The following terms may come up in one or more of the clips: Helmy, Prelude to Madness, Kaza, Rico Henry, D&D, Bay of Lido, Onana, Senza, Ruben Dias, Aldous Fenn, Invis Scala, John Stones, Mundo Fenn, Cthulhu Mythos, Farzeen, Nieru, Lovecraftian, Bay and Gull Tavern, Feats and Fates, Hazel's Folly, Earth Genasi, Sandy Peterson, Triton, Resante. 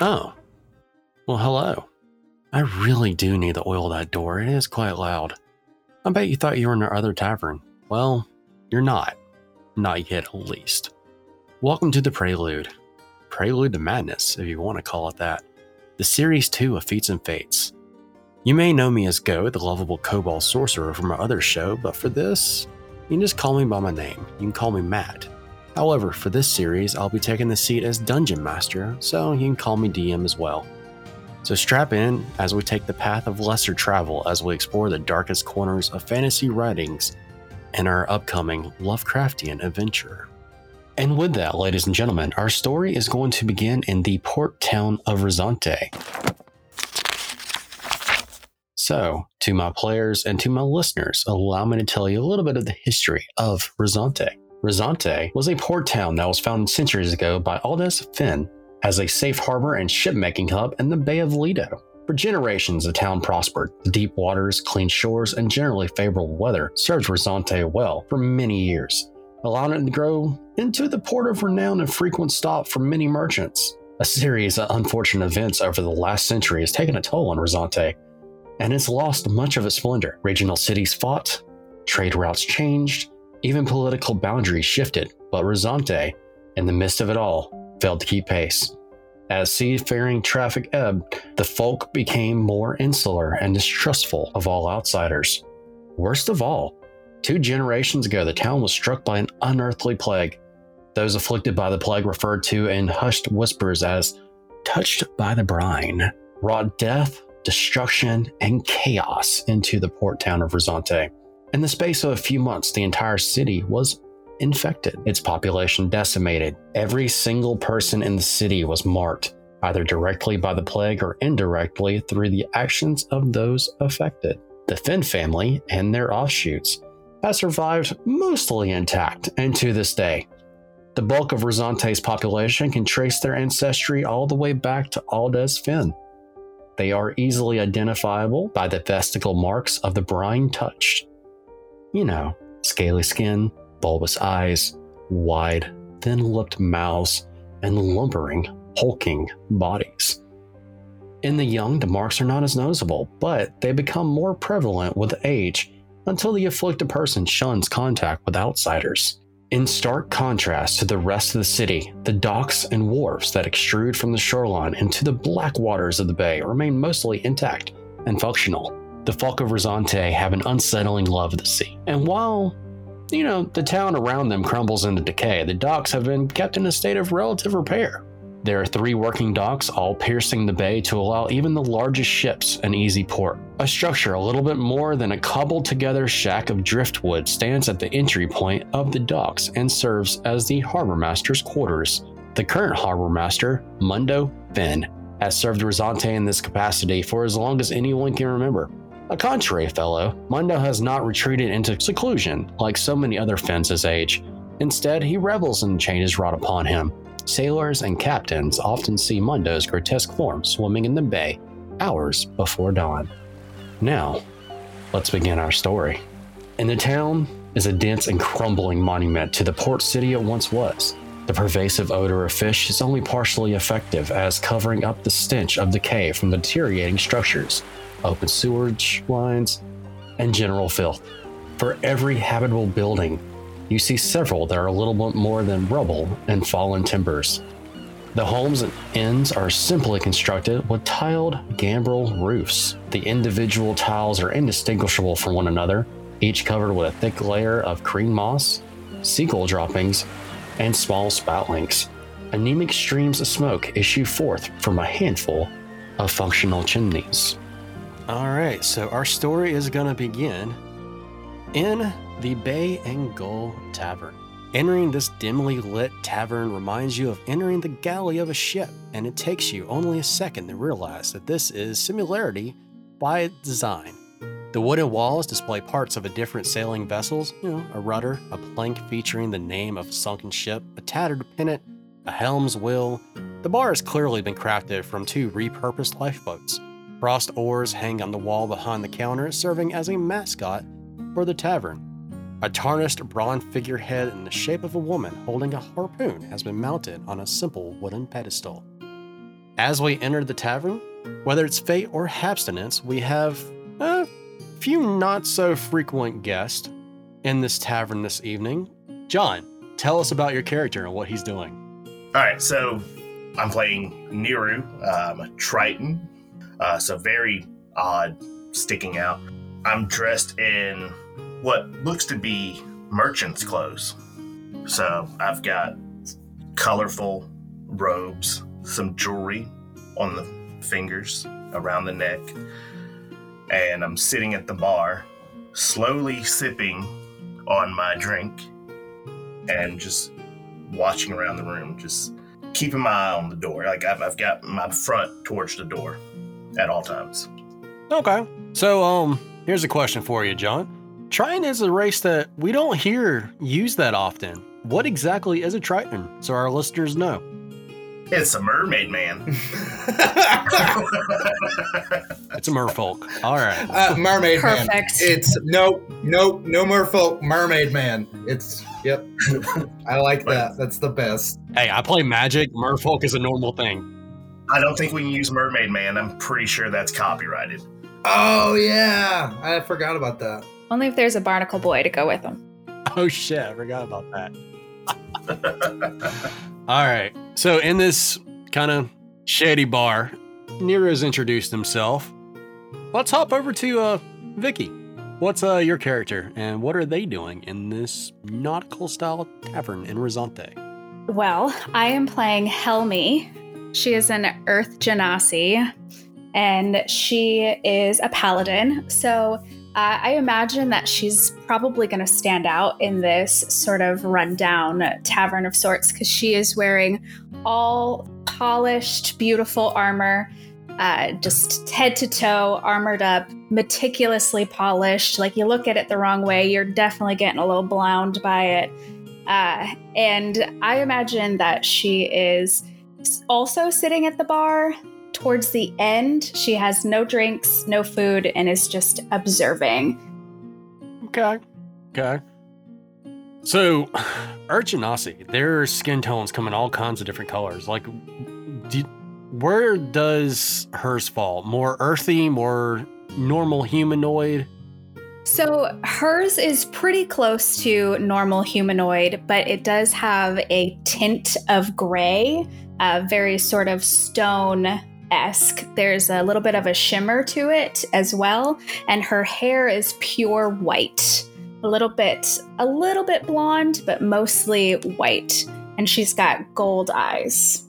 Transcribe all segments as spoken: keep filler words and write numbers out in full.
Oh. Well, hello. I really do need to oil that door. It is quite loud. I bet you thought you were in our other tavern. Well, you're not. Not yet, at least. Welcome to the Prelude. Prelude to Madness, if you want to call it that. The Series two of Feats and Fates. You may know me as Go, the lovable Cobalt Sorcerer from our other show, but for this, you can just call me by my name. You can call me Matt. However, for this series, I'll be taking the seat as Dungeon Master, so you can call me D M as well. So strap in as we take the path of lesser travel as we explore the darkest corners of fantasy writings in our upcoming Lovecraftian adventure. And with that, ladies and gentlemen, our story is going to begin in the port town of Resante. So, to my players and to my listeners, allow me to tell you a little bit of the history of Resante. Resante was a port town that was founded centuries ago by Aldous Fenn as a safe harbor and shipmaking hub in the Bay of Lido. For generations, the town prospered. The deep waters, clean shores, and generally favorable weather served Resante well for many years, allowing it to grow into the port of renown and frequent stop for many merchants. A series of unfortunate events over the last century has taken a toll on Resante, and it's lost much of its splendor. Regional cities fought, trade routes changed, even political boundaries shifted, but Resante, in the midst of it all, failed to keep pace. As seafaring traffic ebbed, the folk became more insular and distrustful of all outsiders. Worst of all, two generations ago, the town was struck by an unearthly plague. Those afflicted by the plague, referred to in hushed whispers as touched by the brine, wrought death, destruction, and chaos into the port town of Resante. In the space of a few months, the entire city was infected, its population decimated. Every single person in the city was marked, either directly by the plague or indirectly through the actions of those affected. The Fenn family and their offshoots has survived mostly intact, and to this day, the bulk of Resante's population can trace their ancestry all the way back to Aldous Fenn. They are easily identifiable by the vesicle marks of the brine touched. You know, scaly skin, bulbous eyes, wide, thin-lipped mouths, and lumbering, hulking bodies. In the young, the marks are not as noticeable, but they become more prevalent with age until the afflicted person shuns contact with outsiders. In stark contrast to the rest of the city, the docks and wharves that extrude from the shoreline into the black waters of the bay remain mostly intact and functional. The folk of Resante have an unsettling love of the sea, and while, you know, the town around them crumbles into decay, the docks have been kept in a state of relative repair. There are three working docks, all piercing the bay to allow even the largest ships an easy port. A structure a little bit more than a cobbled-together shack of driftwood stands at the entry point of the docks and serves as the harbor master's quarters. The current harbor master, Mundo Fenn, has served Resante in this capacity for as long as anyone can remember. A contrary fellow, Mundo has not retreated into seclusion like so many other Fenns his age. Instead, he revels in the changes wrought upon him. Sailors and captains often see Mundo's grotesque form swimming in the bay hours before dawn. Now, let's begin our story. In the town is a dense and crumbling monument to the port city it once was. The pervasive odor of fish is only partially effective as covering up the stench of decay from the deteriorating structures, open sewage lines, and general filth. For every habitable building, you see several that are a little bit more than rubble and fallen timbers. The homes and inns are simply constructed with tiled gambrel roofs. The individual tiles are indistinguishable from one another, each covered with a thick layer of green moss, seagull droppings, and small spoutlings. Anemic streams of smoke issue forth from a handful of functional chimneys. Alright, so our story is going to begin in the Bay and Gull Tavern. Entering this dimly lit tavern reminds you of entering the galley of a ship, and it takes you only a second to realize that this is similarity by design. The wooden walls display parts of a different sailing vessels, you know, a rudder, a plank featuring the name of a sunken ship, a tattered pennant, a helm's wheel. The bar has clearly been crafted from two repurposed lifeboats. Crossed oars hang on the wall behind the counter, serving as a mascot for the tavern. A tarnished bronze figurehead in the shape of a woman holding a harpoon has been mounted on a simple wooden pedestal. As we enter the tavern, whether it's fate or abstinence, we have a few not-so-frequent guests in this tavern this evening. John, tell us about your character and what he's doing. All right, so I'm playing Nieru, um, Triton, uh, so very odd, sticking out. I'm dressed in what looks to be merchant's clothes. So I've got colorful robes, some jewelry on the fingers, around the neck, and I'm sitting at the bar, slowly sipping on my drink and just watching around the room, just keeping my eye on the door. Like I've, I've got my front towards the door at all times. Okay. So um, here's a question for you, John. Triton is a race that we don't hear used that often. What exactly is a Triton, so our listeners know? It's a mermaid man. It's a merfolk. All right. Uh, mermaid Perfect. Man. It's no, no, no merfolk, mermaid man. It's, yep. I like that. That's the best. Hey, I play magic. Merfolk is a normal thing. I don't think we can use mermaid man. I'm pretty sure that's copyrighted. Oh, yeah. I forgot about that. Only if there's a barnacle boy to go with him. Oh, shit. I forgot about that. All right. So in this kind of shady bar, Nero's introduced himself. Let's hop over to uh, Vicky. What's uh, your character, and what are they doing in this nautical-style tavern in Resante? Well, I am playing Helmy. She is an Earth Genasi, and she is a paladin. So uh, I imagine that she's probably going to stand out in this sort of rundown tavern of sorts, because she is wearing all polished, beautiful armor, uh, just head to toe, armored up, meticulously polished. Like, you look at it the wrong way, you're definitely getting a little blowned by it. Uh, and I imagine that she is also sitting at the bar. Towards the end, she has no drinks, no food, and is just observing. Okay. Okay. So, Earth Genasi, their skin tones come in all kinds of different colors. Like, do, where does hers fall? More earthy, more normal humanoid? So, hers is pretty close to normal humanoid, but it does have a tint of gray, uh, very sort of stone. There's a little bit of a shimmer to it as well, and her hair is pure white. A little bit, a little bit blonde, but mostly white, and she's got gold eyes.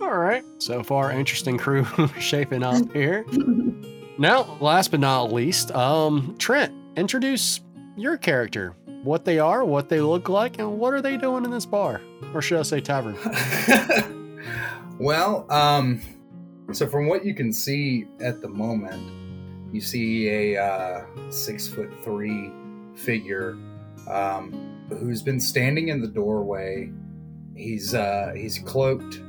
All right. So far, interesting crew shaping up here. Now, last but not least, um, Trent, introduce your character. What they are, what they look like, and what are they doing in this bar? Or should I say tavern? Well, um, so from what you can see at the moment, you see a uh, six foot three figure um, who's been standing in the doorway. He's uh, he's cloaked.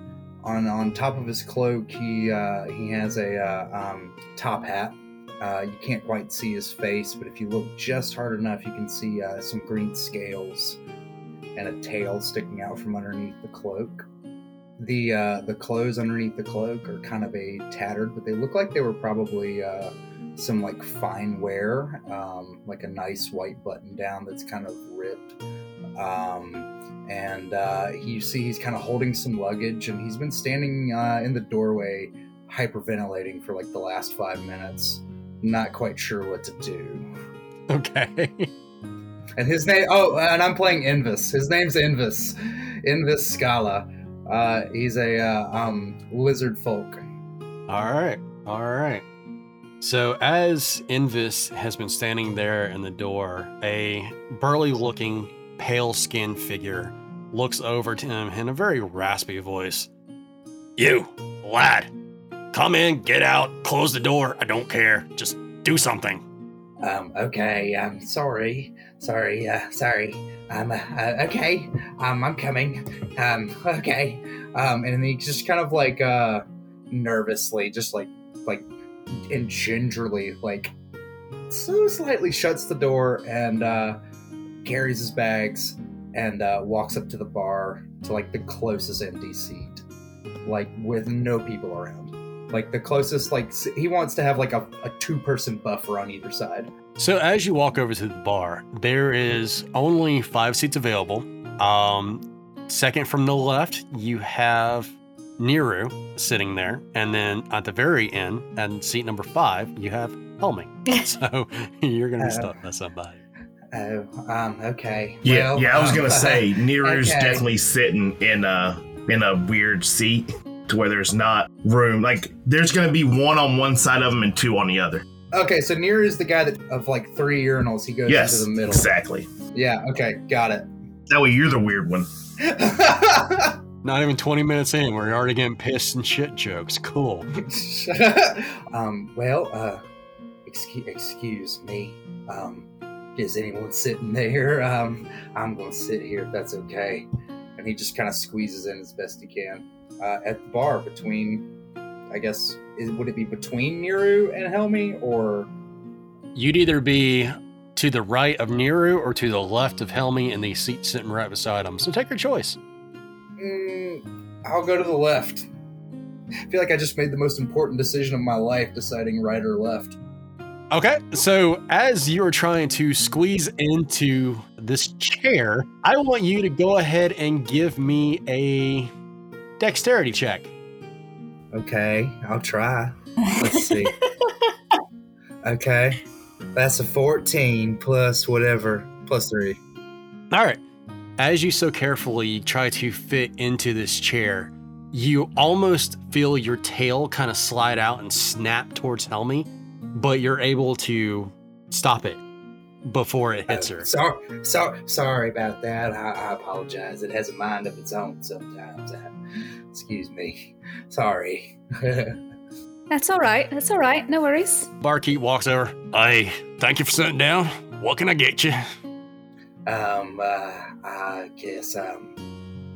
On on top of his cloak, he uh, he has a uh, um, top hat. Uh, you can't quite see his face, but if you look just hard enough, you can see uh, some green scales and a tail sticking out from underneath the cloak. The uh, the clothes underneath the cloak are kind of a tattered, but they look like they were probably uh, some like fine wear, um, like a nice white button down that's kind of ripped. Um, and uh, you see he's kind of holding some luggage, and he's been standing uh, in the doorway hyperventilating for like the last five minutes, not quite sure what to do. Okay. And his name, oh, and I'm playing Invis. His name's Invis, Invis Scala. Uh, he's a uh, um, lizard folk. All right, all right. So as Invis has been standing there in the door, a burly-looking, pale-skinned figure looks over to him in a very raspy voice. You, lad, come in, get out, close the door. I don't care. Just do something. Um, okay, I'm sorry. Sorry, uh, sorry. Um, uh, okay, um, I'm coming. Um, okay. Um, and he just kind of like, uh, nervously, just like, like, and gingerly, like, so slightly shuts the door and, uh, carries his bags and, uh, walks up to the bar to like the closest empty seat. like with no people around. Like the closest, like he wants to have like a, a two-person buffer on either side. So as you walk over to the bar, there is only five seats available. Um, second from the left, you have Nieru sitting there, and then at the very end, and seat number five, you have Helmy. So you're gonna be stuck by somebody. Oh, um, okay. Yeah, well, yeah. I was gonna um, say Neru's okay. definitely sitting in a in a weird seat to where there's not room. Like there's gonna be one on one side of him and two on the other. Okay, so Neru's the guy that of like three urinals. He goes yes, into the middle. Exactly. Yeah. Okay. Got it. That way you're the weird one. Not even twenty minutes in, we're already getting pissed and shit jokes. Cool. um, well, uh, excuse, excuse me. Um, is anyone sitting there? Um, I'm going to sit here if that's okay. And he just kind of squeezes in as best he can uh, at the bar between, I guess, is, would it be between Nieru and Helmy, or? You'd either be to the right of Nieru or to the left of Helmy and the seat sitting right beside him. So take your choice. Mm, I'll go to the left. I feel like I just made the most important decision of my life, deciding right or left. Okay, so as you're trying to squeeze into this chair, I want you to go ahead and give me a dexterity check. Okay, I'll try. Let's see. Okay, that's a fourteen plus whatever, plus three. All right. As you so carefully try to fit into this chair, you almost feel your tail kind of slide out and snap towards Helmy, but you're able to stop it before it hits oh, her. Sorry, sorry, sorry about that. I, I apologize. It has a mind of its own sometimes. I, excuse me. Sorry. That's all right. That's all right. No worries. Barkeep walks over. Hey, thank you for sitting down. What can I get you? Um, uh, I guess, um,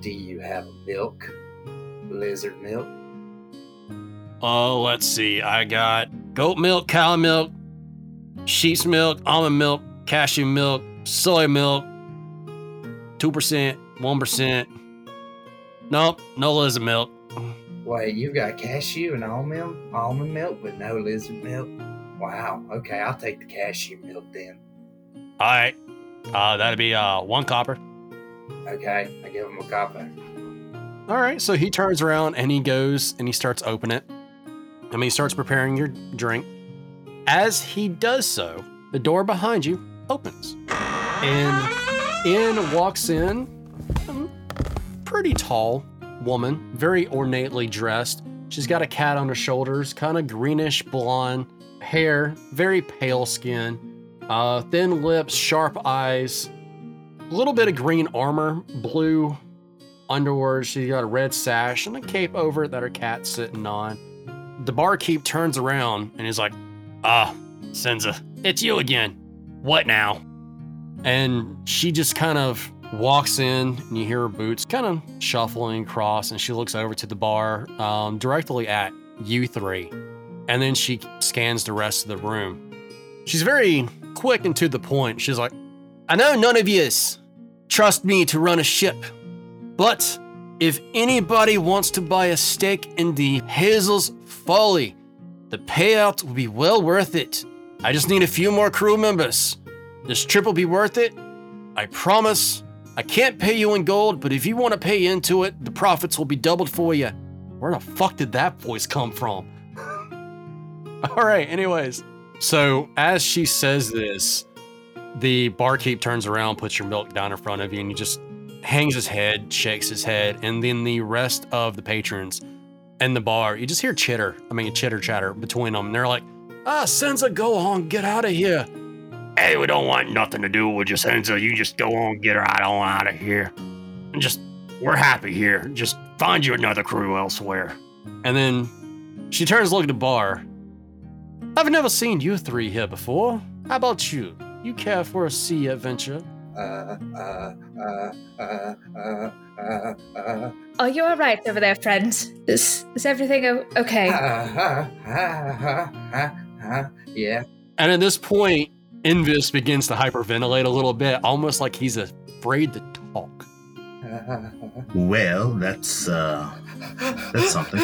do you have milk? Lizard milk? Oh, let's see. I got goat milk, cow milk, sheep's milk, almond milk, cashew milk, soy milk, two percent, one percent. Nope, no lizard milk. Wait, you've got cashew and almond, almond milk, but no lizard milk? Wow, okay, I'll take the cashew milk then. All right. Uh, that'd be uh, one copper. Okay, I give him a copper. All right, so he turns around and he goes and he starts opening it. I mean, he starts preparing your drink. As he does so, the door behind you opens. And in walks in a pretty tall woman, very ornately dressed. She's got a cat on her shoulders, kind of greenish blonde hair, very pale skin. Uh, thin lips, sharp eyes, a little bit of green armor, blue underwear. She's got a red sash and a cape over it that her cat's sitting on. The barkeep turns around and is like, ah, Senza, it's you again. What now? And she just kind of walks in and you hear her boots kind of shuffling across, and she looks over to the bar um, directly at you three. And then she scans the rest of the room. She's very quick and to the point. She's like, I know none of yous trust me to run a ship, but if anybody wants to buy a stake in the Hazel's Folly, the payout will be well worth it. I just need a few more crew members. This trip will be worth it. I promise. I can't pay you in gold, but if you want to pay into it, the profits will be doubled for you. Where the fuck did that voice come from? All right, anyways. So as she says this, the barkeep turns around, puts your milk down in front of you, and he just hangs his head, shakes his head, and then the rest of the patrons and the bar, you just hear chitter, I mean chitter chatter between them. And they're like, ah, Senza, go on, get out of here. Hey, we don't want nothing to do with you, Senza. You just go on, get right on out of here. And just, we're happy here. Just find you another crew elsewhere. And then she turns to look at the bar. I've never seen you three here before. How about you? You care for a sea adventure? Uh, uh, uh, uh, uh, uh, uh. Are you all right over there, friend? Is, is everything okay? Uh, uh, uh, uh, uh, uh, yeah. And at this point, Invis begins to hyperventilate a little bit, almost like he's afraid to talk. Uh, Well, that's, uh, that's something.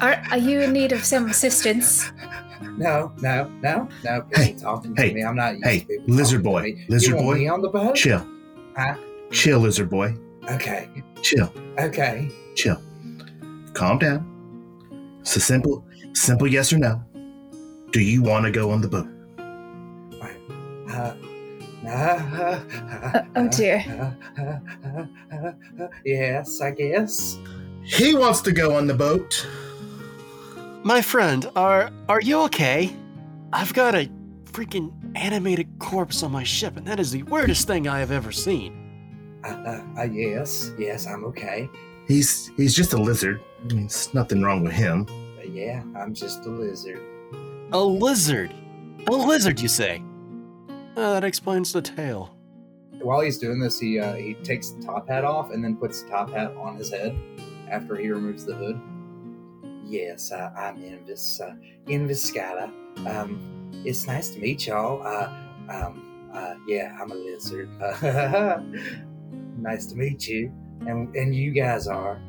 Are, are you in need of some assistance? No, no, no, no. Hey, often hey, me. I'm not used hey, to lizard boy, to me. lizard you boy, want me on the boat? Chill. Huh? Chill, lizard boy. Okay. Chill. Okay. Chill. Calm down. It's a simple, simple yes or no. Do you want to go on the boat? Uh, uh, oh dear. Uh, uh, uh, uh, uh, uh, yes, I guess. He wants to go on the boat. My friend, are are you okay? I've got a freaking animated corpse on my ship, and that is the weirdest thing I have ever seen. Uh, uh, uh, yes, yes, I'm okay. He's he's just a lizard. I mean, there's nothing wrong with him. Uh, yeah, I'm just a lizard. A lizard? A lizard, you say? Uh, that explains the tale. While he's doing this, he uh, he takes the top hat off and then puts the top hat on his head after he removes the hood. Yes, uh, I'm Invis, uh, Invis Scala. Um, it's nice to meet y'all. Uh, um, uh, yeah, I'm a lizard. Nice to meet you. And and you guys are?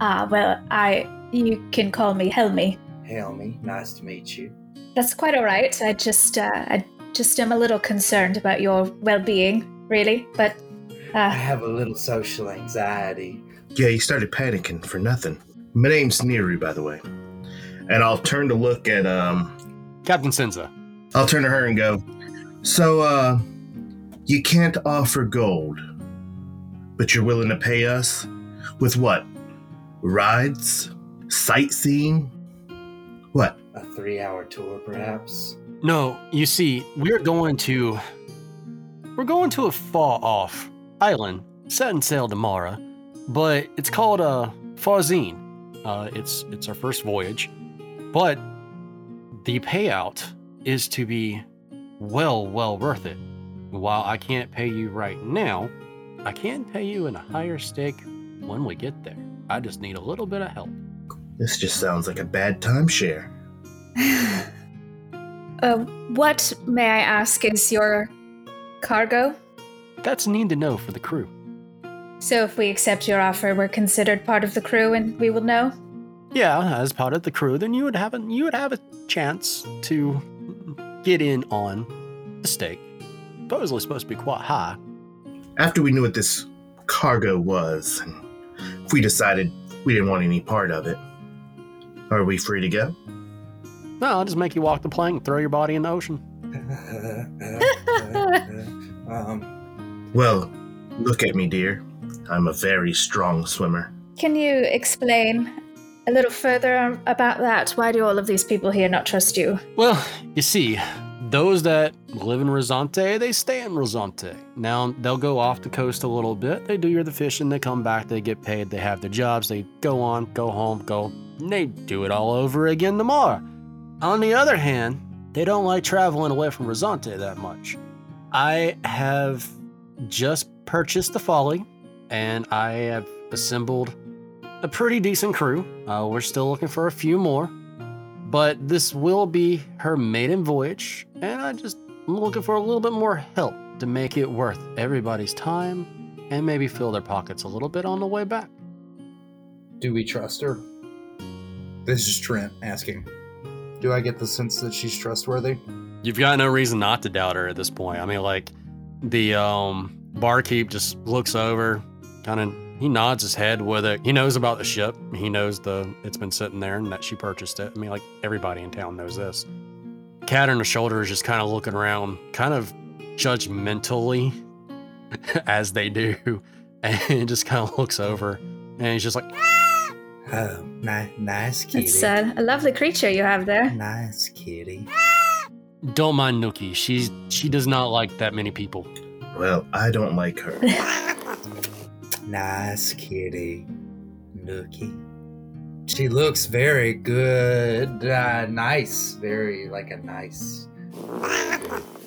Ah, well, I you can call me Helmy. Helmy, nice to meet you. That's quite all right. I just uh, I just am a little concerned about your well-being, really. But uh, I have a little social anxiety. Yeah, you started panicking for nothing. My name's Nieru, by the way, and I'll turn to look at um Captain Senza. I'll turn to her and go, so uh, you can't offer gold, but you're willing to pay us with what? Rides? Sightseeing? What? A three-hour tour, perhaps? No, you see, we're going to... We're going to a far-off island, setting sail tomorrow, but it's called uh, Farzeen. Uh, it's, it's our first voyage, but the payout is to be well, well worth it. While I can't pay you right now, I can pay you in a higher stake when we get there. I just need a little bit of help. This just sounds like a bad timeshare. uh, what, may I ask, is your cargo? That's need to know for the crew. So if we accept your offer, we're considered part of the crew and we will know? Yeah, as part of the crew, then you would have a, you would have a chance to get in on the stake. Supposedly supposed to be quite high. After we knew what this cargo was, and we decided we didn't want any part of it, are we free to go? No, I'll just make you walk the plank and throw your body in the ocean. uh, uh, uh, uh, um. Well, look at me, dear. I'm a very strong swimmer. Can you explain a little further about that? Why do all of these people here not trust you? Well, you see, those that live in Resante, they stay in Resante. Now, they'll go off the coast a little bit. They do your the fishing. They come back. They get paid. They have their jobs. They go on, go home, go. And they do it all over again tomorrow. On the other hand, they don't like traveling away from Resante that much. I have just purchased the Folly, and I have assembled a pretty decent crew. Uh, we're still looking for a few more, but this will be her maiden voyage, and I just, I'm looking for a little bit more help to make it worth everybody's time and maybe fill their pockets a little bit on the way back. Do we trust her? This is Trent asking. Do I get the sense that she's trustworthy? You've got no reason not to doubt her at this point. I mean, like, the, um... barkeep just looks over, kind of, he nods his head with it. He knows about the ship. He knows the it's been sitting there and that she purchased it. I mean, like, everybody in town knows this. Cat on her shoulder is just kind of looking around, kind of judgmentally, as they do, and just kind of looks over, and he's just like, oh, ni- nice kitty. It's uh, a lovely creature you have there. Nice kitty. Don't mind Nookie. She's, she does not like that many people. Well, I don't like her. Nice kitty, Nookie. She looks very good. Uh, nice. Very, like a nice...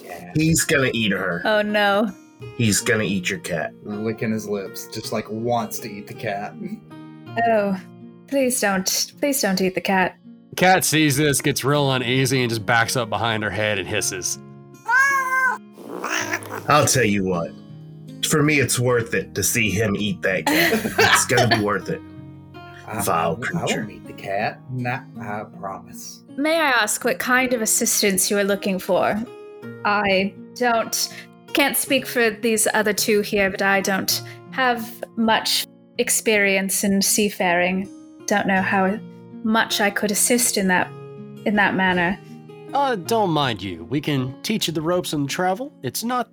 Yeah. He's gonna eat her. Oh, no. He's gonna eat your cat. Licking his lips. Just, like, wants to eat the cat. Oh, please don't. Please don't eat the cat. Cat sees this, gets real uneasy, and just backs up behind her head and hisses. I'll tell you what, for me, it's worth it to see him eat that cat. It's gonna be worth it. I, Vile creature. I will eat the cat. Nah, I promise. May I ask what kind of assistance you are looking for? I don't, can't speak for these other two here, but I don't have much experience in seafaring. Don't know how much I could assist in that, in that manner. Uh, don't mind you. We can teach you the ropes and travel. It's not,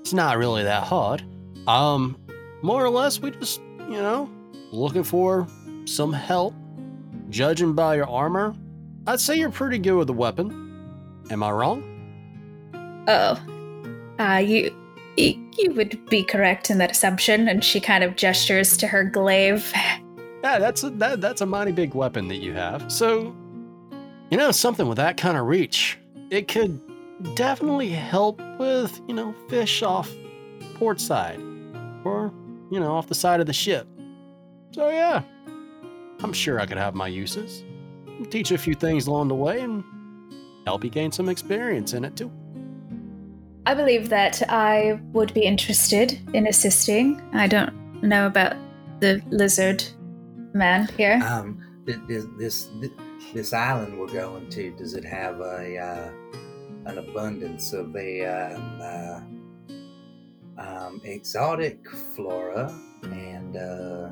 it's not really that hard. Um, more or less, we just, you know, looking for some help. Judging by your armor, I'd say you're pretty good with a weapon. Am I wrong? Oh, uh, you, you would be correct in that assumption. And she kind of gestures to her glaive. Yeah, that's a, that, that's a mighty big weapon that you have. So, you know, something with that kind of reach, it could definitely help with, you know, fish off port side or, you know, off the side of the ship. So, yeah, I'm sure I could have my uses. Teach a few things along the way and help you gain some experience in it, too. I believe that I would be interested in assisting. I don't know about the lizard man here. Um, this... this, this... This island we're going to, does it have a uh, an abundance of a uh, uh, um, exotic flora and uh,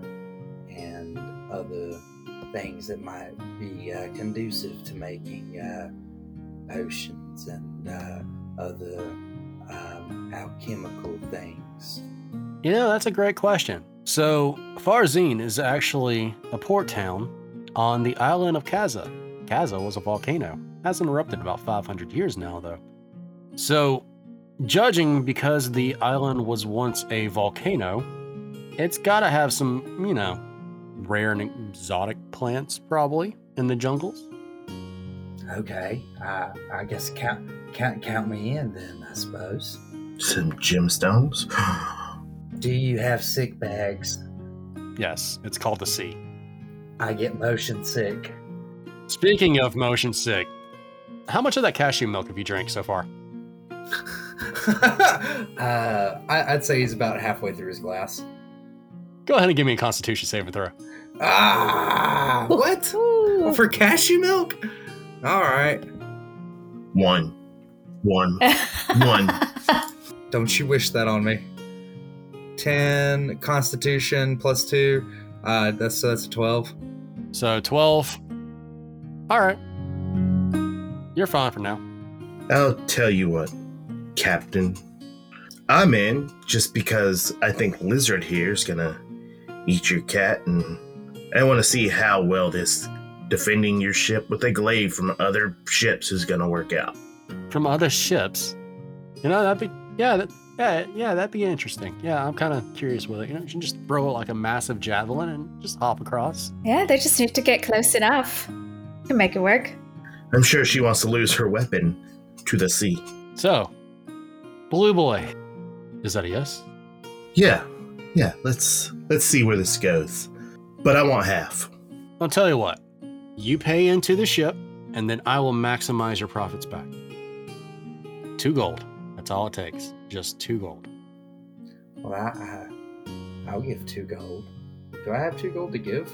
and other things that might be uh, conducive to making uh, potions and uh, other um, alchemical things? You know, that's a great question. So Farzeen is actually a port town on the island of Kaza. Kaza was a volcano. Hasn't erupted about five hundred years now, though. So, judging because the island was once a volcano, it's gotta have some, you know, rare and exotic plants, probably, in the jungles. Okay, uh, I guess count, count, count me in then, I suppose. Some gemstones? Do you have sick bags? Yes, it's called the sea. I get motion sick. Speaking of motion sick, how much of that cashew milk have you drank so far? uh, I, I'd say he's about halfway through his glass. Go ahead and give me a Constitution saving throw. Ah, what? Ooh. For cashew milk? All right. One. One. One. Don't you wish that on me. ten, Constitution plus two. Uh, that's that's twelve. So twelve. All right. You're fine for now. I'll tell you what, Captain. I'm in just because I think Lizard here is gonna eat your cat, and I want to see how well this defending your ship with a glaive from other ships is gonna work out. From other ships? You know, that'd be yeah. That- Yeah, yeah, that'd be interesting. Yeah, I'm kind of curious with it. You know, you can just throw it like a massive javelin and just hop across. Yeah, they just need to get close enough. You can make it work. I'm sure she wants to lose her weapon to the sea. So, Blue Boy, is that a yes? Yeah, yeah. Let's let's see where this goes. But I want half. I'll tell you what. You pay into the ship, and then I will maximize your profits back. Two gold. That's all it takes. Just two gold. Well, I, I, I'll give two gold. Do I have two gold to give?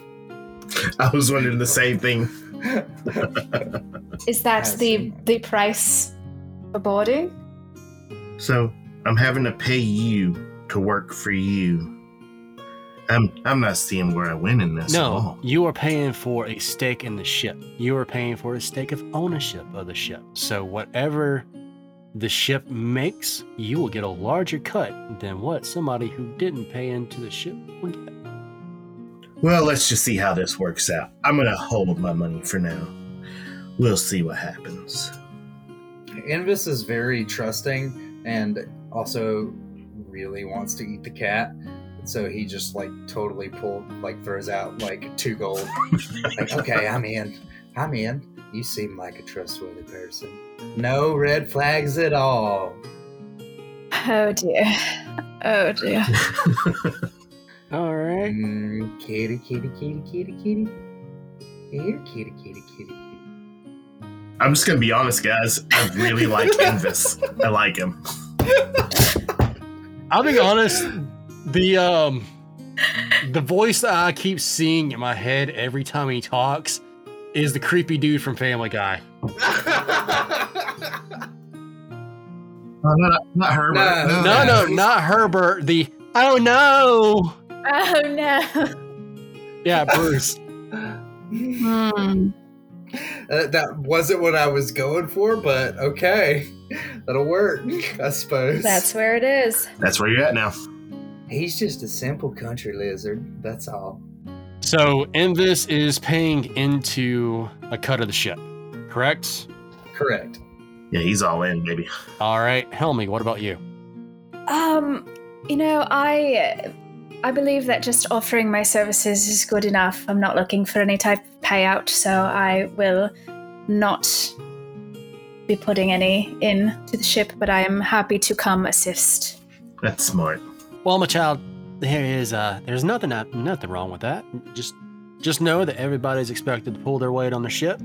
I was wondering the same thing. Is that the, the price for boarding? So, I'm having to pay you to work for you. I'm I'm not seeing where I win in this. No, at all. You are paying for a stake in the ship. You are paying for a stake of ownership of the ship. So, whatever the ship makes, you will get a larger cut than what somebody who didn't pay into the ship will get. Well, let's just see how this works out. I'm going to hold my money for now. We'll see what happens. Invis is very trusting and also really wants to eat the cat. So he just like totally pulled, like throws out like two gold. Like, okay, I'm in. I'm in. You seem like a trustworthy person. No red flags at all. Oh, dear. Oh, dear. All right. Mm, kitty, kitty, kitty, kitty, kitty. Here, kitty, kitty, kitty, kitty. I'm just going to be honest, guys. I really like Invis. I like him. I'll be honest, the um the voice that I keep seeing in my head every time he talks is the creepy dude from Family Guy. No, not, not Herbert. No. No, no, no, no, not Herbert. The oh no, oh no. Yeah, Bruce. Hmm. Uh, that wasn't what I was going for, but okay, that'll work, I suppose. That's where it is. That's where you're at now. He's just a simple country lizard. That's all. So Invis is paying into a cut of the ship, correct? Correct. Yeah, he's all in, baby. All right, Helmy, what about you? Um, you know, I I believe that just offering my services is good enough. I'm not looking for any type of payout, so I will not be putting any in to the ship, but I am happy to come assist. That's smart. Well, my child, there is uh, there's nothing nothing wrong with that. Just just know that everybody's expected to pull their weight on the ship.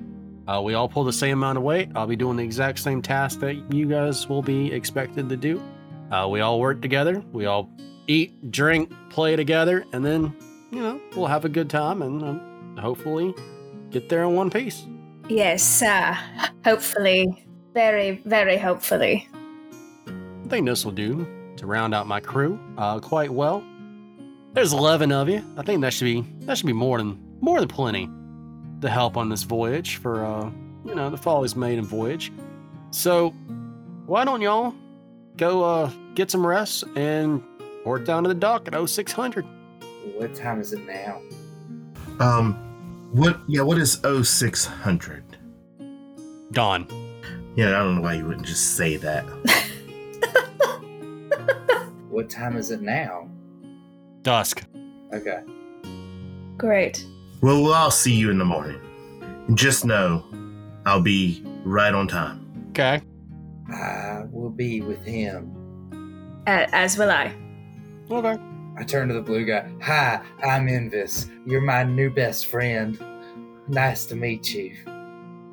Uh, we all pull the same amount of weight. I'll be doing the exact same task that you guys will be expected to do. Uh, we all work together. We all eat, drink, play together, and then, you know, we'll have a good time and um, hopefully get there in one piece. Yes, uh, hopefully. Very, very hopefully. I think this will do to round out my crew uh, quite well. There's eleven of you. I think that should be that should be more than more than plenty. The help on this voyage for, uh, you know, the Folly's maiden voyage. So, why don't y'all go uh, get some rest and port down to the dock at oh six hundred? What time is it now? Um, what, yeah, what is oh six hundred? Dawn. Yeah, I don't know why you wouldn't just say that. What time is it now? Dusk. Okay. Great. Well, well, I'll see you in the morning. Just know, I'll be right on time. Okay. I will be with him. Uh, as will I. Okay. I turn to the blue guy. Hi, I'm Invis. You're my new best friend. Nice to meet you.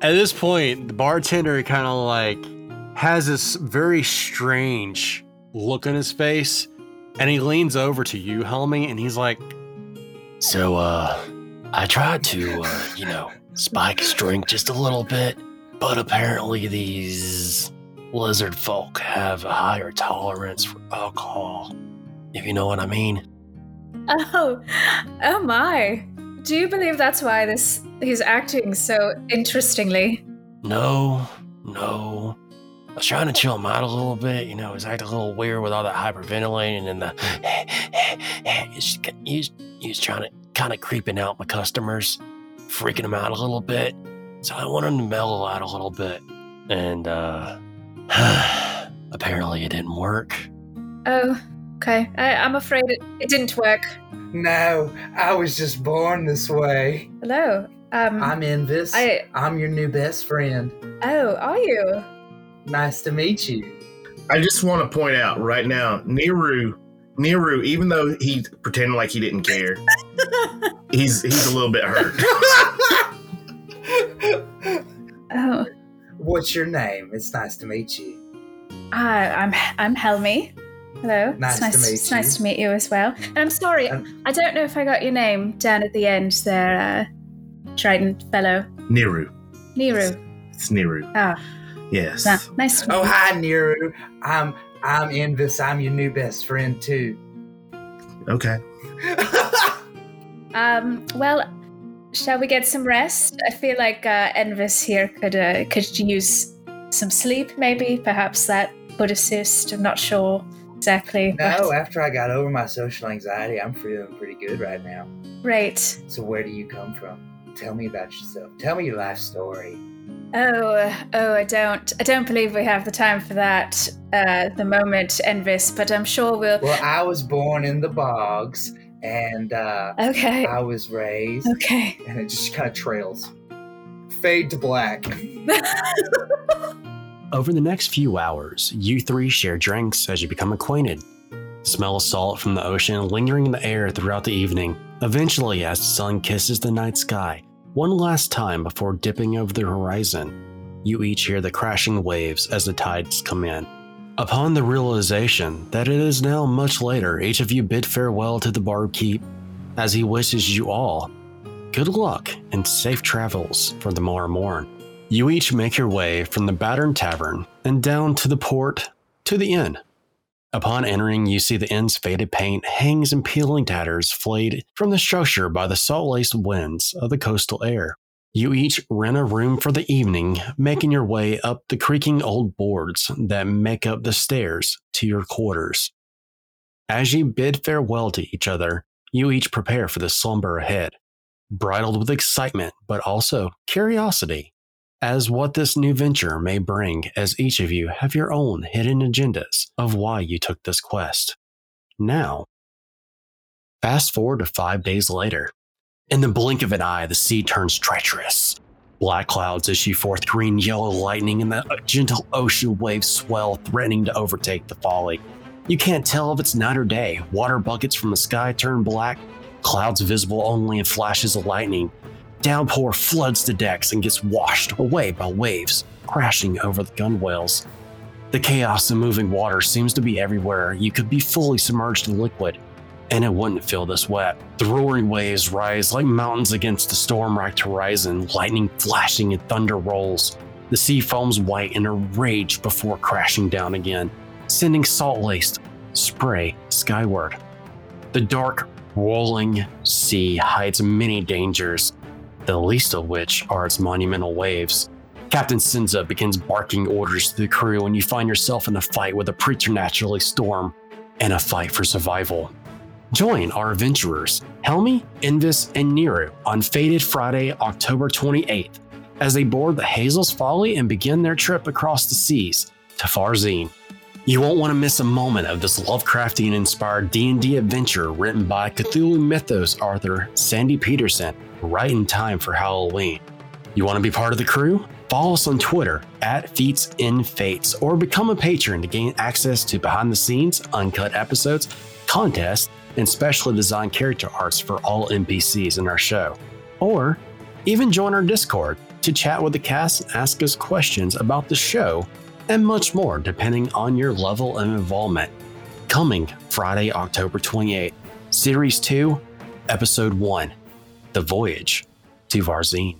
At this point, the bartender kind of like has this very strange look on his face, and he leans over to you, Helmy, and he's like, So, uh... I tried to, uh, you know, spike his drink just a little bit, but apparently these lizard folk have a higher tolerance for alcohol, if you know what I mean. Oh, oh my. Do you believe that's why this he's acting so interestingly? No, no. I was trying to chill him out a little bit, you know, he's acting a little weird with all that hyperventilating and the he's, he's, he's trying to kind of creeping out my customers, freaking them out a little bit. So I wanted to mellow out a little bit. And, uh, apparently it didn't work. Oh, okay. I, I'm afraid it, it didn't work. No, I was just born this way. Hello. Um, I'm Invis. I, I'm your new best friend. Oh, are you? Nice to meet you. I just want to point out right now, Nieru Nieru, even though he pretended like he didn't care, he's he's a little bit hurt. Oh. What's your name? It's nice to meet you. Uh, I'm I'm Helmy. Hello. Nice, nice to meet it's you. Nice to meet you as well. And I'm sorry, um, I don't know if I got your name down at the end there, uh, Triton fellow. Nieru. Nieru. It's, it's Nieru. Ah. Oh. Yes. Nah, nice to meet you. Oh, hi, Nieru. I'm... Um, I'm Invis. I'm your new best friend, too. Okay. um. Well, shall we get some rest? I feel like uh, Invis here could uh, could use some sleep, maybe. Perhaps that could assist. I'm not sure exactly. No, but... after I got over my social anxiety, I'm feeling pretty good right now. Great. So where do you come from? Tell me about yourself. Tell me your life story. Oh, oh, I don't, I don't believe we have the time for that uh, the moment, Invis, but I'm sure we'll... Well, I was born in the bogs, and uh, okay. I was raised, okay. And it just kind of trails. Fade to black. Over the next few hours, you three share drinks as you become acquainted. The smell of salt from the ocean lingering in the air throughout the evening. Eventually, as the sun kisses the night sky, one last time before dipping over the horizon, you each hear the crashing waves as the tides come in. Upon the realization that it is now much later, each of you bid farewell to the barkeep as he wishes you all good luck and safe travels for the morrow morn. You each make your way from the battered tavern and down to the port to the inn. Upon entering, you see the inn's faded paint hangs in peeling tatters flayed from the structure by the salt-laced winds of the coastal air. You each rent a room for the evening, making your way up the creaking old boards that make up the stairs to your quarters. As you bid farewell to each other, you each prepare for the slumber ahead, bridled with excitement but also curiosity as what this new venture may bring, as each of you have your own hidden agendas of why you took this quest. Now, fast forward to five days later. In the blink of an eye, the sea turns treacherous. Black clouds issue forth green, yellow lightning, and the gentle ocean waves swell, threatening to overtake the folly. You can't tell if it's night or day. Water buckets from the sky turn black, clouds visible only in flashes of lightning. Downpour floods the decks and gets washed away by waves, crashing over the gunwales. The chaos of moving water seems to be everywhere. You could be fully submerged in liquid, and it wouldn't feel this wet. The roaring waves rise like mountains against the storm-racked horizon, lightning flashing and thunder rolls. The sea foams white in a rage before crashing down again, sending salt-laced spray skyward. The dark, rolling sea hides many dangers, the least of which are its monumental waves. Captain Senza begins barking orders to the crew, and you find yourself in a fight with a preternatural storm and a fight for survival. Join our adventurers, Helmy, Invis, and Nieru on Fated Friday, October twenty-eighth, as they board the Hazel's Folly and begin their trip across the seas to Farzeen. You won't want to miss a moment of this Lovecraftian-inspired D and D adventure written by Cthulhu Mythos author Sandy Peterson, right in time for Halloween. You want to be part of the crew? Follow us on Twitter at Feats and Fates, or become a patron to gain access to behind-the-scenes, uncut episodes, contests, and specially designed character arts for all N P Cs in our show. Or even join our Discord to chat with the cast and ask us questions about the show and much more, depending on your level of involvement. Coming Friday, October twenty-eighth, Series two, Episode one, The Voyage to Farzeen.